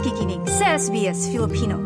Nakikinig sa SBS Filipino.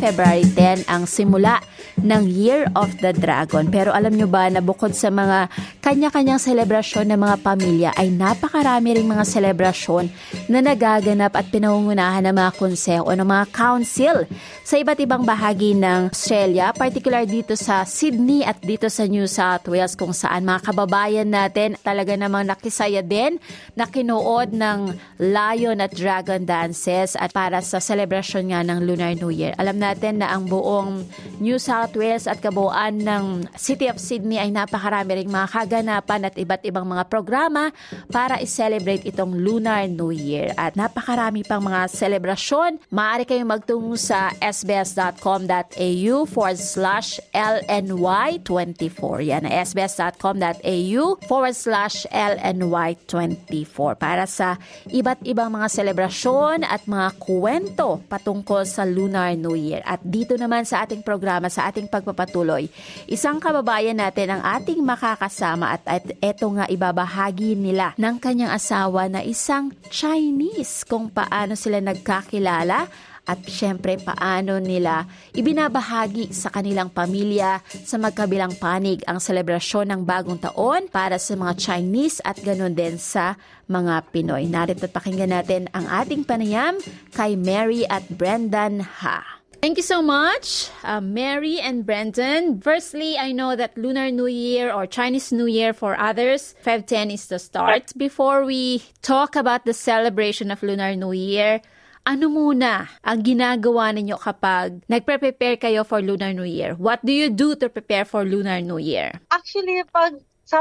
February 10 ang simula ng Year of the Dragon. Pero alam nyo ba na bukod sa mga kanya-kanyang selebrasyon ng mga pamilya ay napakarami ring mga selebrasyon na nagaganap at pinangungunahan ng mga konseho o ng mga council sa iba't ibang bahagi ng Australia, particular dito sa Sydney at dito sa New South Wales kung saan mga kababayan natin talaga namang nakisaya din, nakinood ng lion at dragon dances at para sa selebrasyon nga ng Lunar New Year. Alam natin na ang buong New South Wales at kabuuan ng City of Sydney ay napakarami ring mga kaganapan at iba't ibang mga programa para i-celebrate itong Lunar New Year. At napakarami pang mga selebrasyon. Maaari kayong magtungo sa sbs.com.au/LNY24. Yan, sbs.com.au/LNY24 para sa iba't ibang mga selebrasyon at mga kwento patungkol sa Lunar New Year. At dito naman sa ating programa, sa ating pagpapatuloy, isang kababayan natin ang ating makakasama at eto nga ibabahagi nila ng kanyang asawa na isang Chinese kung paano sila nagkakilala at syempre paano nila ibinabahagi sa kanilang pamilya sa magkabilang panig ang selebrasyon ng bagong taon para sa mga Chinese at ganun din sa mga Pinoy. Narito pakinggan natin ang ating panayam kay Mary at Brendon Ha. Thank you so much, Mary and Brendon. Firstly, I know that Lunar New Year or Chinese New Year for others, 5/10 is the start. Before we talk about the celebration of Lunar New Year, ano muna ang ginagawa ninyo kapag nagpre-prepare kayo for Lunar New Year? What do you do to prepare for Lunar New Year? Actually,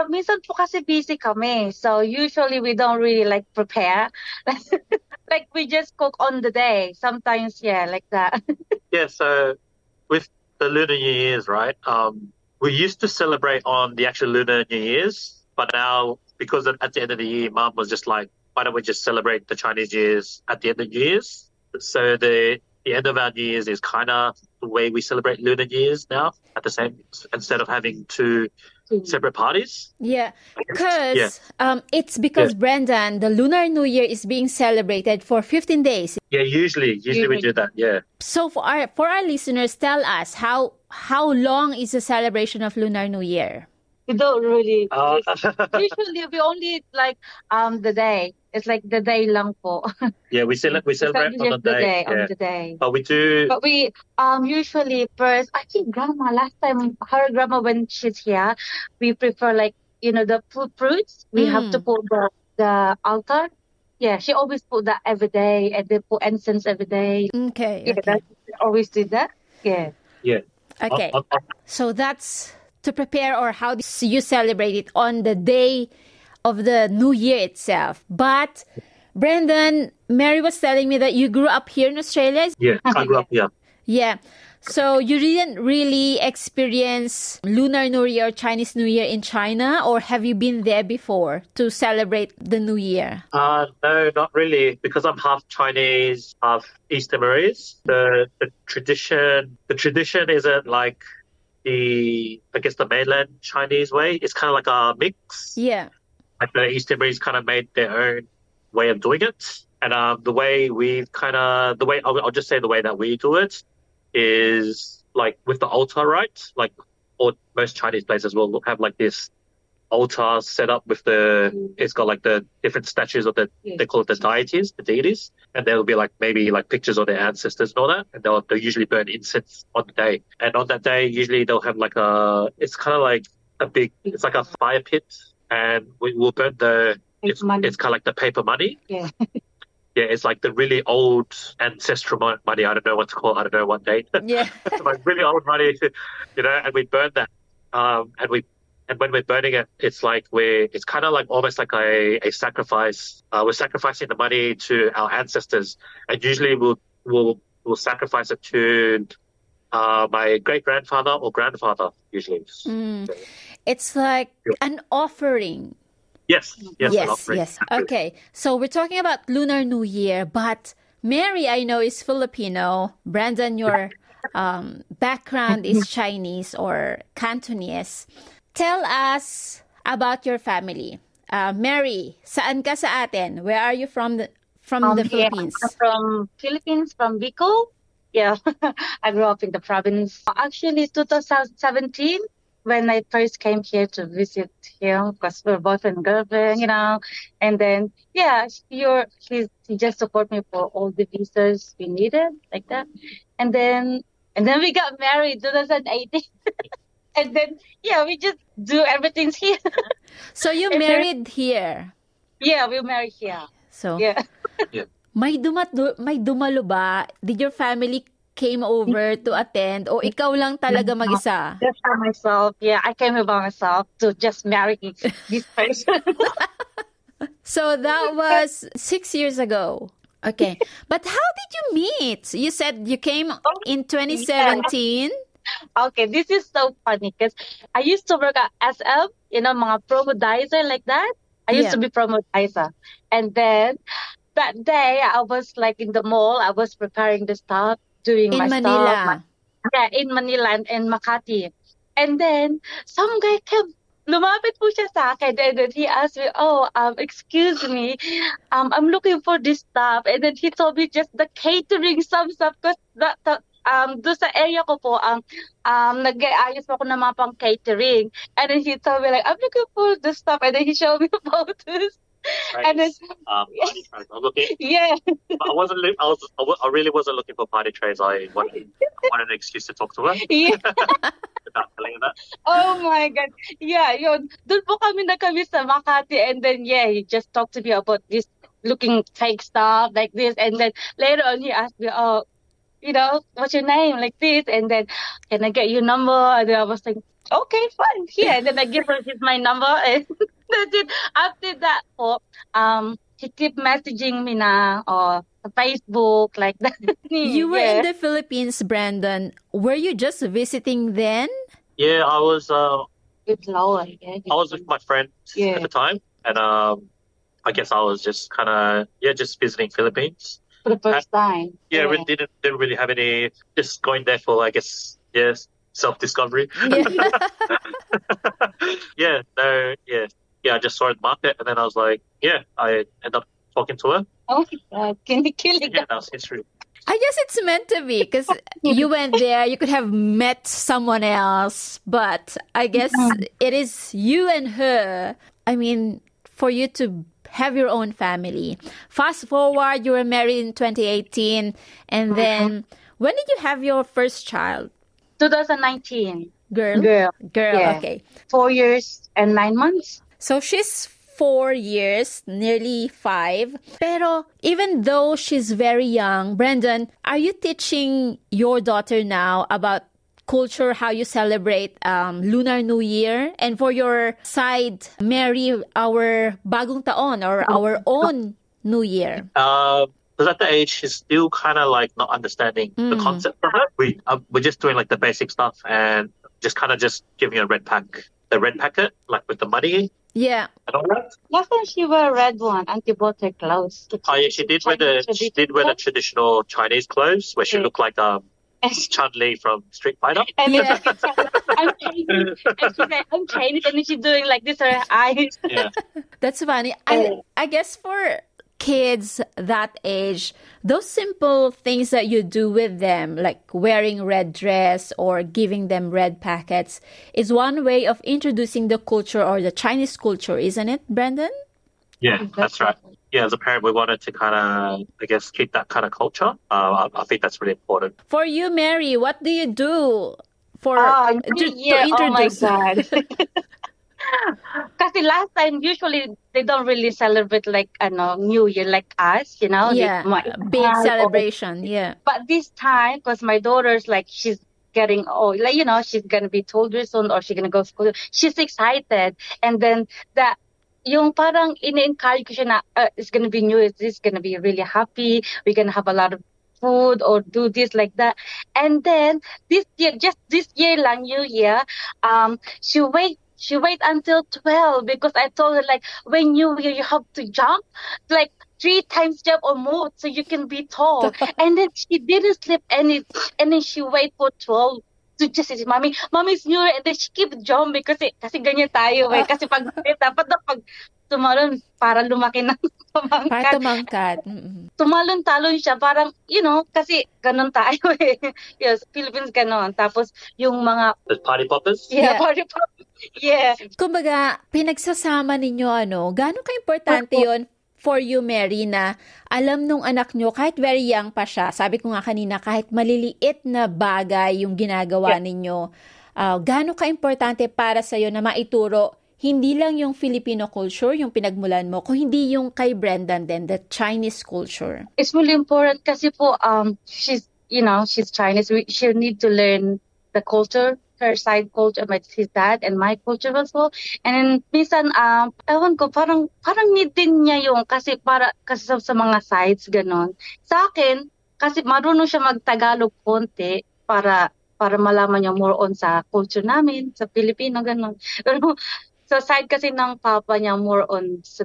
minsan po kasi busy kami. So usually we don't really prepare. Like we just cook on the day. Sometimes, yeah, like that. Yeah, so with the Lunar New Year's, right, we used to celebrate on the actual Lunar New Year's, but now because at the end of the year, Mom was just like, why don't we just celebrate the Chinese New Year's at the end of New Year's? So the end of our New Year's is kind of the way we celebrate Lunar New Year's now, at the same, instead of having two separate parties. Yeah, because Brendon, the Lunar New Year is being celebrated for 15 days. Yeah, usually we do that. Yeah. So for our listeners, tell us how long is the celebration of Lunar New Year? We don't really. Usually we only the day. It's like the day lang po. Yeah, we celebrate on the day. Yeah. On the day. But we do. But we usually first. I think Grandma last time, her grandma when she's here, we prepare the fruits. We have to put the altar. Yeah, she always put that every day, and they put incense every day. Okay. Yeah, okay. Always do that. Yeah. Yeah. Okay. So that's to prepare, or how do you celebrate it on the day of the New Year itself. But Brendon, Mary was telling me that you grew up here in Australia. Yeah, I grew up here. Yeah. So you didn't really experience Lunar New Year or Chinese New Year in China, or have you been there before to celebrate the New Year? No, not really, because I'm half Chinese, half East Timorese. The tradition isn't like the mainland Chinese way. It's kind of like a mix. Yeah. The East Timorese kind of made their own way of doing it. And the way that we do it is with the altar, right? Or most Chinese places will have this altar set up with it's got the different statues of they call it the deities. And there will be maybe pictures of their ancestors and all that. And they'll usually burn incense on the day. And on that day, usually they'll have a fire pit. And we will burn it's kind of like the paper money. Yeah. Yeah, it's like the really old ancestral money. I don't know what to call it. I don't know what date. Yeah. Really old money, and we burn that. And when we're burning it, it's kind of almost like a sacrifice. We're sacrificing the money to our ancestors. And usually we'll sacrifice it to my great-grandfather or grandfather, usually. Mm. So, it's an offering. Yes, an offering. Yes. Okay, so we're talking about Lunar New Year, but Mary, I know, is Filipino. Brendon, your background is Chinese or Cantonese. Tell us about your family. Mary, saan ka sa atin? Where are you from the Philippines? I'm from Philippines, from Bicol. Yeah, I grew up in the province. Actually, 2017, when I first came here to visit him, because we're boyfriend and girlfriend, you know. And then, yeah, he just supported me for all the visas we needed, like that. And then we got married 2018. And then, yeah, we just do everything here. So you married here? Yeah, we married here. So, yeah. Yeah. May dumalo ba? Did your family came over to attend? O ikaw lang talaga mag-isa? Just by myself. Yeah, I came by myself to just marry this person. So that was 6 years ago. Okay. But how did you meet? You said you came in 2017. Yeah. Okay, this is so funny because I used to work at SM, you know, mga promodizer like that. I used to be promodizer. And then that day, I was like in the mall. I was preparing the stuff, doing my Manila. Stuff. In Manila and Makati. And then some guy came. Lumapit po siya sa akin. And then he asked me, excuse me, I'm looking for this stuff. And then he told me just the catering, some stuff. Because doon sa area ko po, nag-aayos ako ng mga pang catering. And then he told me, like, I'm looking for this stuff. And then he showed me photos. Right. And then, party trays. Okay. Yeah. I really wasn't looking for party trays. I wanted an excuse to talk to her. Yeah. Without telling that. Oh my God. Yeah, yun. Doon po kami nagkami sa Makati. And then, yeah, he just talked to me about this looking fake stuff like this. And then later on, he asked me, you know, what's your name? Like this. And then, can I get your number? And then I was like, okay, fine. Yeah. And then I give her my number. And that's it. After that, she keep messaging me na or Facebook like that. You were in the Philippines, Brendon. Were you just visiting then? Yeah, I was. I was with my friend at the time. And I guess I was just kind of, just visiting Philippines. For the first time. Yeah, we didn't really have any, just going there for, I guess, self-discovery. Yeah. I just saw the market and then I was like, I ended up talking to her. Oh my God, can you kill it? Yeah, that was history. I guess it's meant to be because you went there, you could have met someone else, but I guess it is you and her. I mean, for you to have your own family. Fast forward, you were married in 2018. And then, when did you have your first child? 2019. Girl, yeah. Okay. 4 years and 9 months. So, she's 4 years, nearly 5. Pero, even though she's very young, Brendon, are you teaching your daughter now about culture, how you celebrate Lunar New Year? And for your side, Mary, our bagong taon or our own New Year? Because at that age, she's still kind of like not understanding the concept for her. We're just doing like the basic stuff and just kind of just giving her the red packet, like with the money. Yeah. And all that. Last time she wore a red one and she bought her clothes. Oh yeah, she did wear the traditional Chinese clothes where she looked like Chun-Li from Street Fighter. And then I'm Chinese. And she's like, I'm Chinese. And then she's doing like this, her eyes. Yeah. That's funny. I guess for kids that age, those simple things that you do with them, like wearing red dress or giving them red packets, is one way of introducing the culture or the Chinese culture, isn't it, Brendon? Yeah, that's right. Yeah, as a parent, we wanted to kind of, I guess, keep that kind of culture. I think that's really important. For you, Mary, what do you do to introduce? Oh my God. Kasi last time, usually, they don't really celebrate like New Year like us, you know? Yeah, big celebration, But this time, because my daughter's like, she's getting old, like, you know, she's going to be 12 years soon or she's going to go to school. She's excited. And then that, yung parang in-encourage ko siya na it's gonna be new, it's gonna be really happy, we're gonna have a lot of food or do this like that. And then this year, just this year lang, New Year, she wait until 12 because I told her like when New Year you have to jump, like 3 times jump or more so you can be tall. And then she didn't sleep and then she wait for 12. to just say, Mommy, Mommy's new year. And then she keep jumping kasi ganyan tayo. Eh. Kasi pag dapat na pag tumalon para lumaki ng tumangkat. Para tumangkat. Mm-hmm. Tumalon-talon siya. Parang, you know, kasi ganun tayo eh. Yes, Philippines ganun. Tapos yung mga... The party poppers? Yeah, party poppers. Yeah. Kumbaga, pinagsasama ninyo ano, gano'ng ka-importante yun for you, Mary, na alam nung anak nyo, kahit very young pa siya, sabi ko nga kanina, kahit maliliit na bagay yung ginagawa ninyo, gano'ng ka-importante para sa'yo na maituro, hindi lang yung Filipino culture, yung pinagmulan mo, kung hindi yung kay Brendon din, the Chinese culture. It's really important kasi po, she's Chinese. She'll need to learn the culture, her side culture, his dad, and my culture as well. And then, minsan, ewan ko, parang need din niya yung, kasi sa mga sides, ganon. Sa akin, kasi marunong siya mag-Tagalog konti para malaman niya more on sa culture namin, sa Pilipino, ganon. Pero sa side kasi ng papa niya, more on sa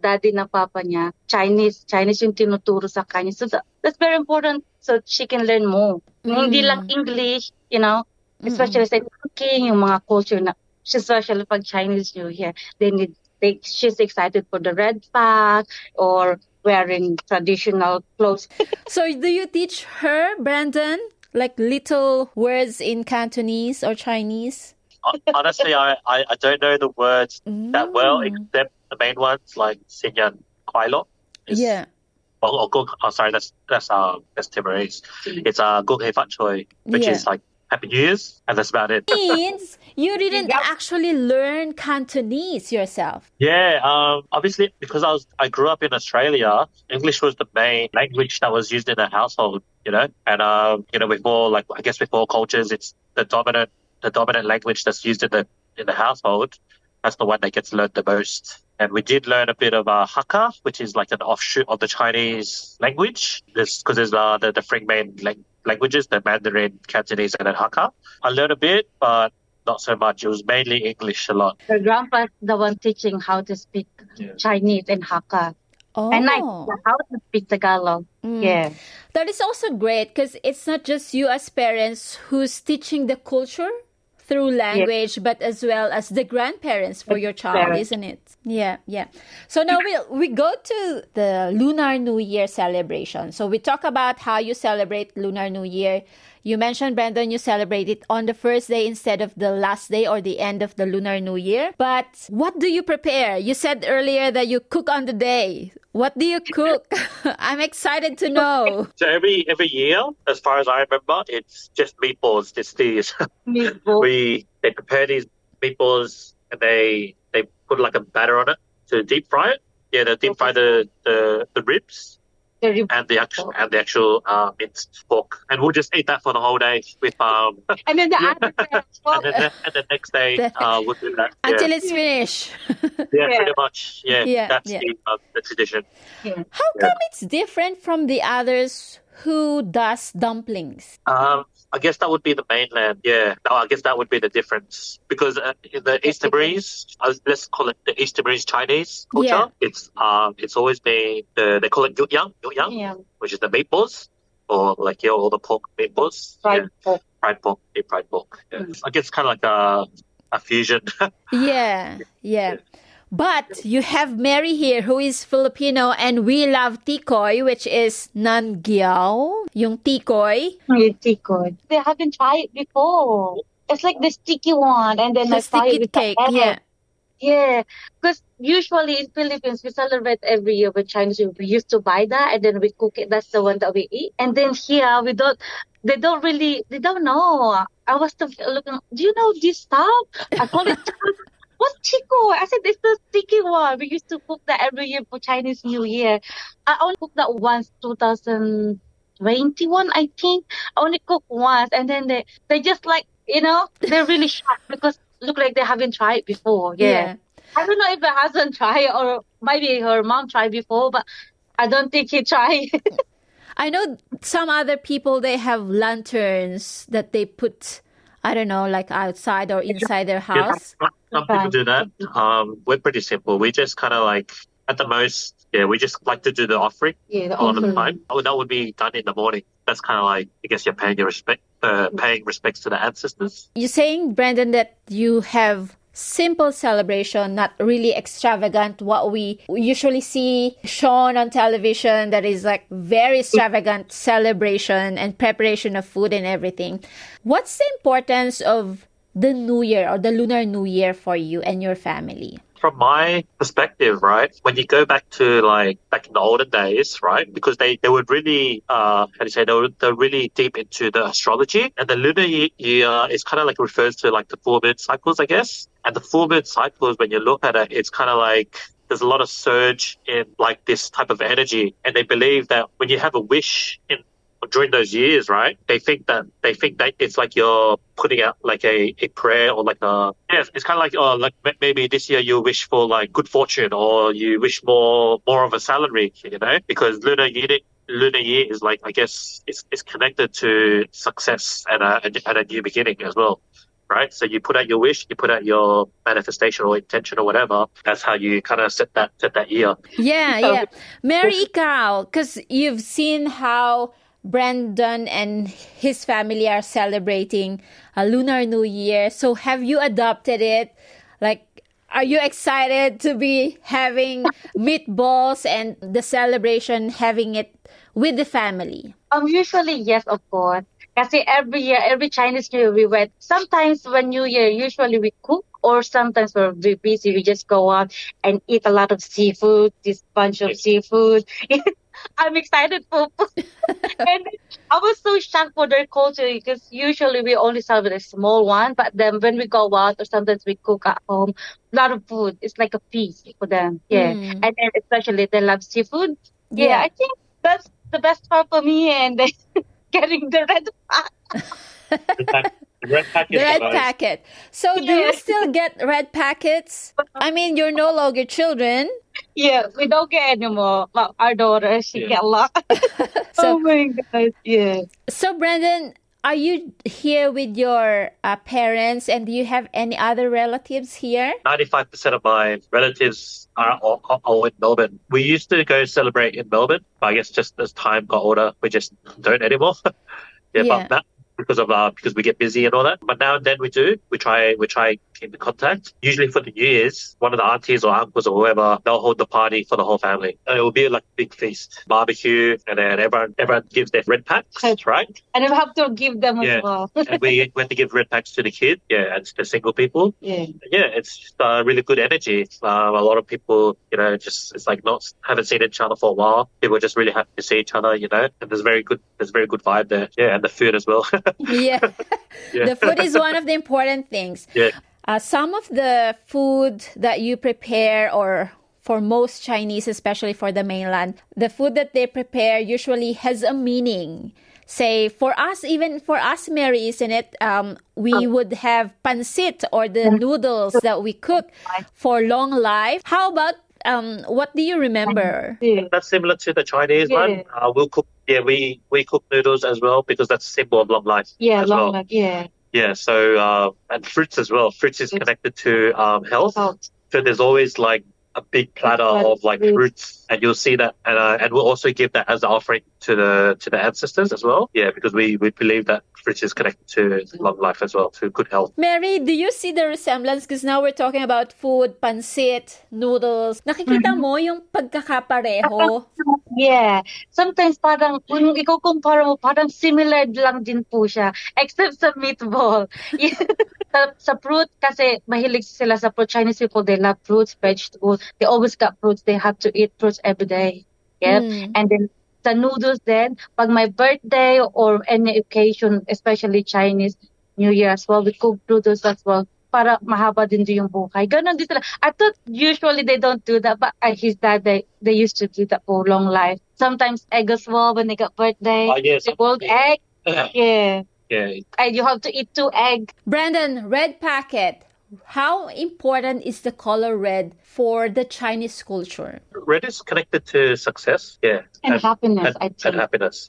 daddy ng papa niya, Chinese yung tinuturo sa kanya. So that's very important so she can learn more. Hindi lang English, you know, especially sa cooking, yung mga culture na, especially pag Chinese New Year, she's excited for the red pack or wearing traditional clothes. So do you teach her, Brendon, like little words in Cantonese or Chinese? Honestly, I don't know the words that well, except the main ones like sinigang, kwai lo. Yeah. That's Timorese. It's gong hei fat choy, which is like Happy New Year's, and that's about it. Means you didn't actually learn Cantonese yourself. Yeah, obviously because I grew up in Australia. English was the main language that was used in the household, you know. And with all with all cultures, it's the dominant language that's used in the household. That's the one that gets learned the most. And we did learn a bit of Hakka, which is like an offshoot of the Chinese language. This because there's the three main languages, the Mandarin, Cantonese, and then Hakka. I learned a bit, but not so much. It was mainly English a lot. Her grandpa's the one teaching how to speak Chinese and Hakka. Oh. And how to speak Tagalog. Mm. Yeah. That is also great because it's not just you as parents who's teaching the culture through language, but as well as the grandparents for your child, isn't it? Yeah, yeah. So now we go to the Lunar New Year celebration. So we talk about how you celebrate Lunar New Year. You mentioned, Brendon, you celebrate it on the first day instead of the last day or the end of the Lunar New Year. But what do you prepare? You said earlier that you cook on the day. What do you cook? I'm excited to know. So every year, as far as I remember, it's just meatballs. It's these. Meatballs. They prepare these meatballs and they put like a batter on it to deep fry it. Yeah, they deep fry the ribs. And the actual minced pork, and we'll just eat that for the whole day with and then the other and the next day we'll do that until it's finished. Yeah, pretty much. Yeah, that's the tradition. Yeah. How come it's different from the others who does dumplings? I guess that would be the mainland. Yeah, no, I guess that would be the difference because in the Easterners, let's call it the Easterners Chinese culture. Yeah. It's always been they call it yuyang, which is the meatballs or like all the pork meatballs, fried pork. Yeah. Mm. I guess kind of like a fusion. Yeah. But you have Mary here who is Filipino and we love tikoy, which is nanggiao, yung tikoy. They haven't tried it before. It's like the sticky one and then the sticky cake. Yeah, because usually in Philippines we celebrate every year with Chinese. We used to buy that and then we cook it. That's the one that we eat. And then here we don't. They don't know. I was looking. Do you know this stuff? I call it. What's chico? I said, it's the sticky one. We used to cook that every year for Chinese New Year. I only cooked that once, 2021, I think. I only cooked once. And then they just like, you know, they're really shocked because look like they haven't tried before. Yeah. I don't know if her husband tried or maybe her mom tried before, but I don't think he tried. I know some other people, they have lanterns that they put, I don't know, like outside or inside their house. Yeah, some people do that. We're pretty simple. We just kind of like, at the most, we just like to do the offering all the time. Oh, that would be done in the morning. That's kind of like, I guess you're paying your respect. paying respects to the ancestors. You're saying, Brendon, that you have simple celebration, not really extravagant, what we usually see shown on television, that is like very extravagant celebration and preparation of food and everything. What's the importance of the New Year or the Lunar New Year for you and your family? From my perspective, right, when you go back to like back in the olden days, right, because they were really, they're really deep into the astrology, and the lunar year is kind of like refers to like the full moon cycles, I guess. And the full moon cycles, when you look at it, it's kind of like there's a lot of surge in like this type of energy, and they believe that when you have a wish in during those years, right, they think that it's like you're putting out like a prayer or like a it's kind of like maybe this year you wish for like good fortune or you wish more of a salary, you know, because lunar year is like, I guess it's connected to success and a new beginning as well, right? So you put out your wish, you put out your manifestation or intention or whatever. That's how you kind of set that year. Yeah, yeah. Mary Ikaw, because you've seen how Brendon and his family are celebrating a Lunar New Year. So have you adopted it? Like, are you excited to be having meatballs and the celebration, having it with the family? Usually, yes, of course. Kasi every year, every Chinese New Year, we went. Sometimes when New Year, usually we cook, or sometimes we're busy, we just go out and eat a lot of seafood, this bunch of seafood. I'm excited for food. And I was so shocked for their culture because usually we only serve a small one, but then when we go out or sometimes we cook at home, a lot of food. It's like a feast for them. Yeah. Mm. And then especially they love seafood. Yeah, yeah, I think that's the best part for me, and then getting the red pack. The red packet. So do you still get red packets? I mean, you're no longer children. Yeah, we don't get anymore. Well, our daughter, she get a lot. So, oh my God, yeah. So, Brendon, are you here with your parents, and do you have any other relatives here? 95% of my relatives are all in Melbourne. We used to go celebrate in Melbourne, but I guess just as time got older, we just don't anymore. But that, because we get busy and all that. But now and then we do. We try keep in contact. Usually for the New Year's, one of the aunties or uncles or whoever, they'll hold the party for the whole family. And it will be like a big feast, barbecue, and then everyone gives their red packs, right? And you have to give them as well. And we have to give red packs to the kids, and to the single people. Yeah, yeah, it's just really good energy. It's, a lot of people, you know, just it's like not haven't seen each other for a while. People are just really happy to see each other, you know. And there's very good vibe there. Yeah, and the food as well. Yeah, the food is one of the important things. Yeah. Some of the food that you prepare, or for most Chinese, especially for the mainland, the food that they prepare usually has a meaning. Say, for us, Mary, isn't it? We would have pancit or the noodles that we cook for long life. How about what do you remember? That's similar to the Chinese one. We'll cook. Yeah, we cook noodles as well because that's a symbol of long life. Yeah, long life. Yeah. Yeah, so, and fruits as well. Fruits is connected to health. So there's always like a big platter of like fruits, and you'll see that. And we'll also give that as an offering to the ancestors as well. Yeah, because we believe that fruits is connected to long life as well, to good health. Mary, do you see the resemblance? Because now we're talking about food, pancit, noodles. Nakikita mo yung pagkakapareho? Yeah. Sometimes parang, kung ikukumpara mo, parang similar lang din po siya. Except sa meatball. Yeah. Sa fruit, kasi mahilig sila sa fruit. Chinese people, they love fruits, vegetables. They always got fruits. They have to eat fruits every day. Yeah. Mm. And then the noodles then, pag my birthday or any occasion, especially Chinese New Year as well, we cook noodles as well. Para mahaba din yung buhay. Ganon din sila. I thought usually they don't do that, but his dad, they used to do that for long life. Sometimes egg as well when they got birthday. Oh, yes. They boiled egg. Yeah. Yeah. And you have to eat 2 eggs. Brendon, red packet. How important is the color red for the Chinese culture? Red is connected to success, and happiness. I think. And happiness,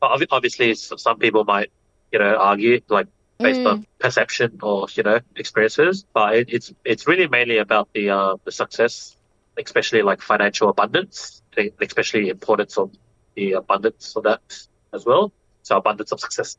But obviously, some people might, argue like based on perception or experiences. But it's really mainly about the success, especially like financial abundance, especially importance of the abundance of that as well. so abundance of success.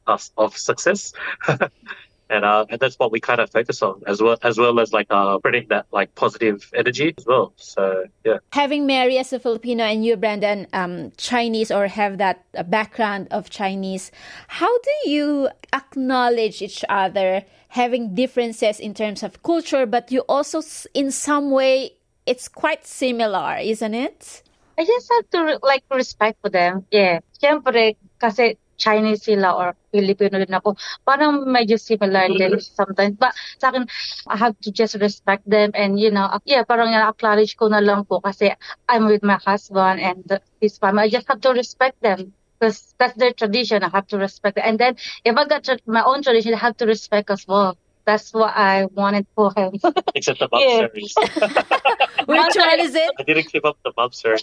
And that's what we kind of focus on, as well as like spreading that like positive energy as well. So yeah. Having Mary as a Filipino and you, Brendon, Chinese or have that background of Chinese, how do you acknowledge each other having differences in terms of culture, but you also in some way it's quite similar, isn't it? I just have to like respect for them. Yeah, syempre kasi Chinese sila or Filipino din ako. Parang medyo similar din sometimes. But sa akin, I have to just respect them and, you know, yeah, parang acknowledge ko na lang po kasi I'm with my husband and his family. I just have to respect them because that's their tradition. I have to respect them. And then if I got my own tradition, I have to respect as well. That's what I wanted for him. Except the mom series. Which one is it? I didn't give up the mom series.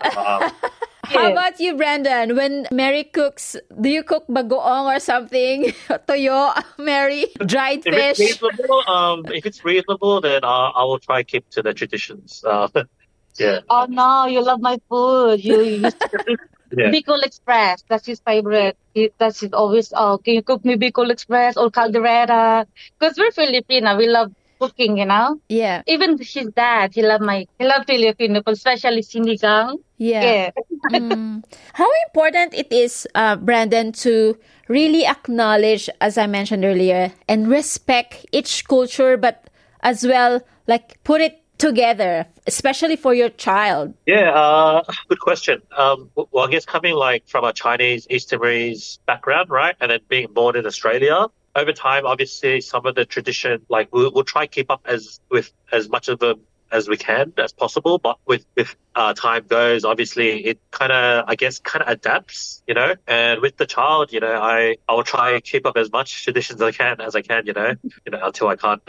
How about you, Brendon? When Mary cooks, do you cook bagoong or something? Toyo, Mary, dried fish? If it's reasonable, then I will try to keep to the traditions. Yeah. Oh, no, you love my food. You Yeah. Bicol Express, that's his favorite. That's his always, oh, can you cook me Bicol Express or Caldereta? Because we're Filipino, we love cooking, you know? Yeah. Even his dad, he loved Filipino, especially sinigang. Yeah. How important it is, Brendon, to really acknowledge, as I mentioned earlier, and respect each culture, but as well, like, put it together, especially for your child? Good question. Well, I guess coming like from a Chinese, East Timorese background, right, and then being born in Australia, over time, obviously, some of the tradition, like we'll try keep up with as much of them as we can, as possible. But with time goes, obviously, it kind of adapts, you know. And with the child, you know, I will try and keep up as much traditions as I can, you know, until I can't.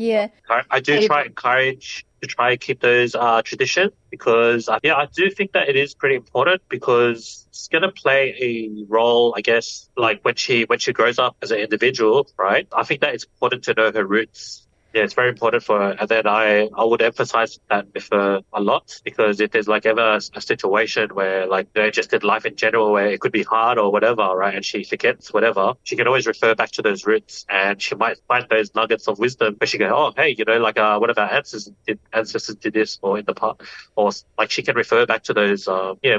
Yeah. I do try and encourage to try and keep those traditions because, I do think that it is pretty important because it's going to play a role, I guess, like when she grows up as an individual, right? I think that it's important to know her roots. Yeah, it's very important for her. And then I would emphasize that with her a lot because if there's like ever a situation where like, you know, just in life in general where it could be hard or whatever, right? And she forgets whatever, she can always refer back to those roots and she might find those nuggets of wisdom where she goes, oh, hey, you know, like one of our ancestors did this or in the past, or like she can refer back to those,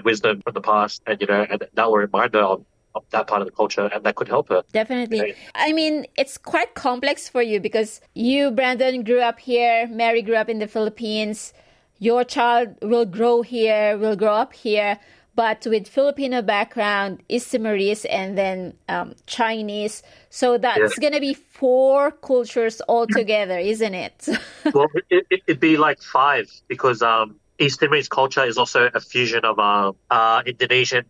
wisdom from the past and, you know, and that will remind her of that part of the culture and that could help her. Definitely. Right. I mean, it's quite complex for you because you, Brendon, grew up here, Mary grew up in the Philippines, your child will grow up here, but with Filipino background, East Timorese and then Chinese. So that's going to be 4 cultures all together, isn't it? Well, it'd be like 5 because East Timorese culture is also a fusion of Indonesian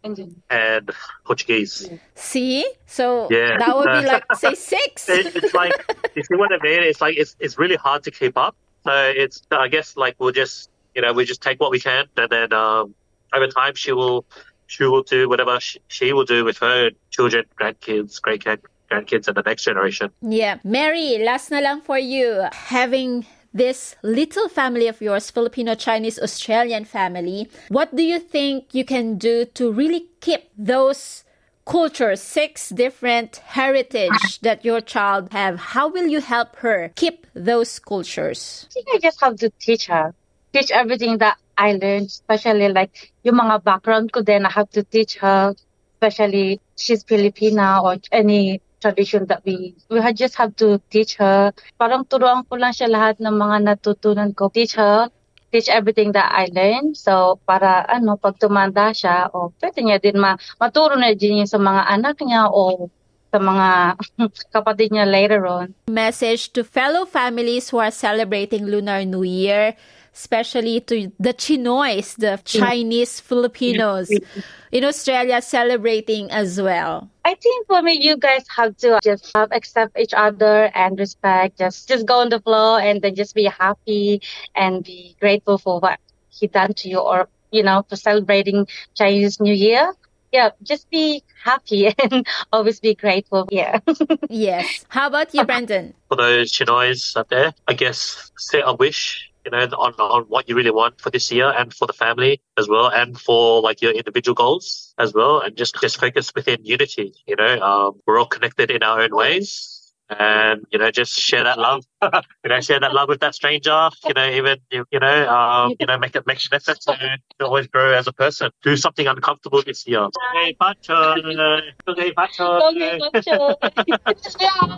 and Portuguese. See? So that would be like, say, 6. It's like, you see what I mean? It's like, it's really hard to keep up. So it's, I guess, like, we just take what we can. And then over time, she will do whatever she will do with her children, grandkids, great-grandkids, and the next generation. Yeah. Mary, last na lang for you. Having this little family of yours, Filipino, Chinese, Australian family, what do you think you can do to really keep those cultures, 6 different heritage that your child have? How will you help her keep those cultures? I think I just have to teach her. Teach everything that I learned, especially like yung mga background ko din, I have to teach her, especially she's Filipina or any tradition that we just have to teach her. Parang turuan ko lang siya lahat ng mga natutunan ko. Teach everything that I learned. So, para pag tumanda siya, o pwede niya din maturo na din niya sa mga anak niya o sa mga kapatid niya later on. Message to fellow families who are celebrating Lunar New Year, especially to the Chinoys, the Chinese Filipinos in Australia celebrating as well. I think for me, you guys have to just accept each other and respect. Just go on the flow and then just be happy and be grateful for what he done to you or, you know, for celebrating Chinese New Year. Yeah, just be happy and always be grateful. Yeah. Yes. How about you, Brendon? For those Chinoys out there, I guess say a wish you know, on what you really want for this year and for the family as well, and for like your individual goals as well, and just focus within unity. You know, we're all connected in our own ways. And, you know, just share that love, you know, share that love with that stranger, you know, even, you know, make an effort to always grow as a person. Do something uncomfortable this year. Okay, pacho. Okay, pacho. Okay, pacho.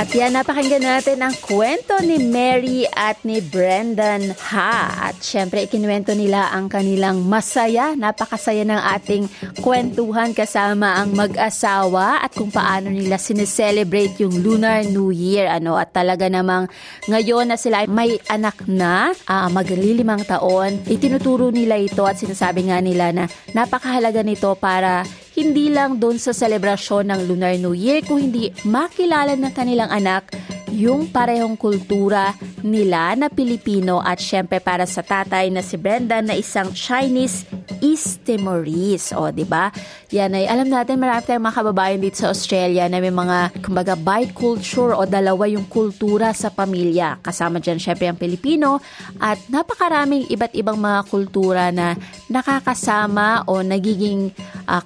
At yan, napakinggan natin ang kwento ni Mary at ni Brendon Ha. At syempre, ikinuwento nila ang kanilang masaya, napakasaya ng ating kwentuhan kasama ang mag-asawa at kung paano nila sineselebrate yung Lunar New Year. Ano? At talaga namang ngayon na sila may anak na, maglilimang taon, itinuturo nila ito at sinasabi nga nila na napakahalaga nito para hindi lang doon sa selebrasyon ng Lunar New Year, kung hindi makilala ng kanilang anak yung parehong kultura nila na Pilipino at syempre para sa tatay na si Brenda na isang Chinese East Timorese. O, diba? Yan ay, alam natin, marami tayong mga kababayan dito sa Australia na may mga, kumbaga, biculture o dalawa yung kultura sa pamilya. Kasama dyan, syempre, ang Pilipino at napakaraming iba't ibang mga kultura na nakakasama o nagiging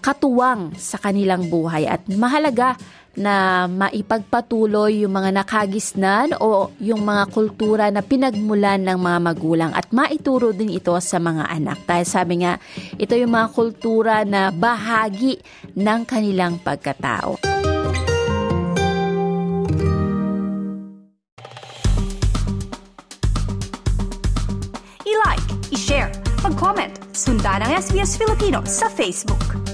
katuwang sa kanilang buhay. At mahalaga na maipagpatuloy yung mga nakagisnan o yung mga kultura na pinagmulan ng mga magulang at maituro din ito sa mga anak. Dahil sabi nga, ito yung mga kultura na bahagi ng kanilang pagkatao. I-like, i-share, mag-comment, sundan ang SBS Filipino sa Facebook.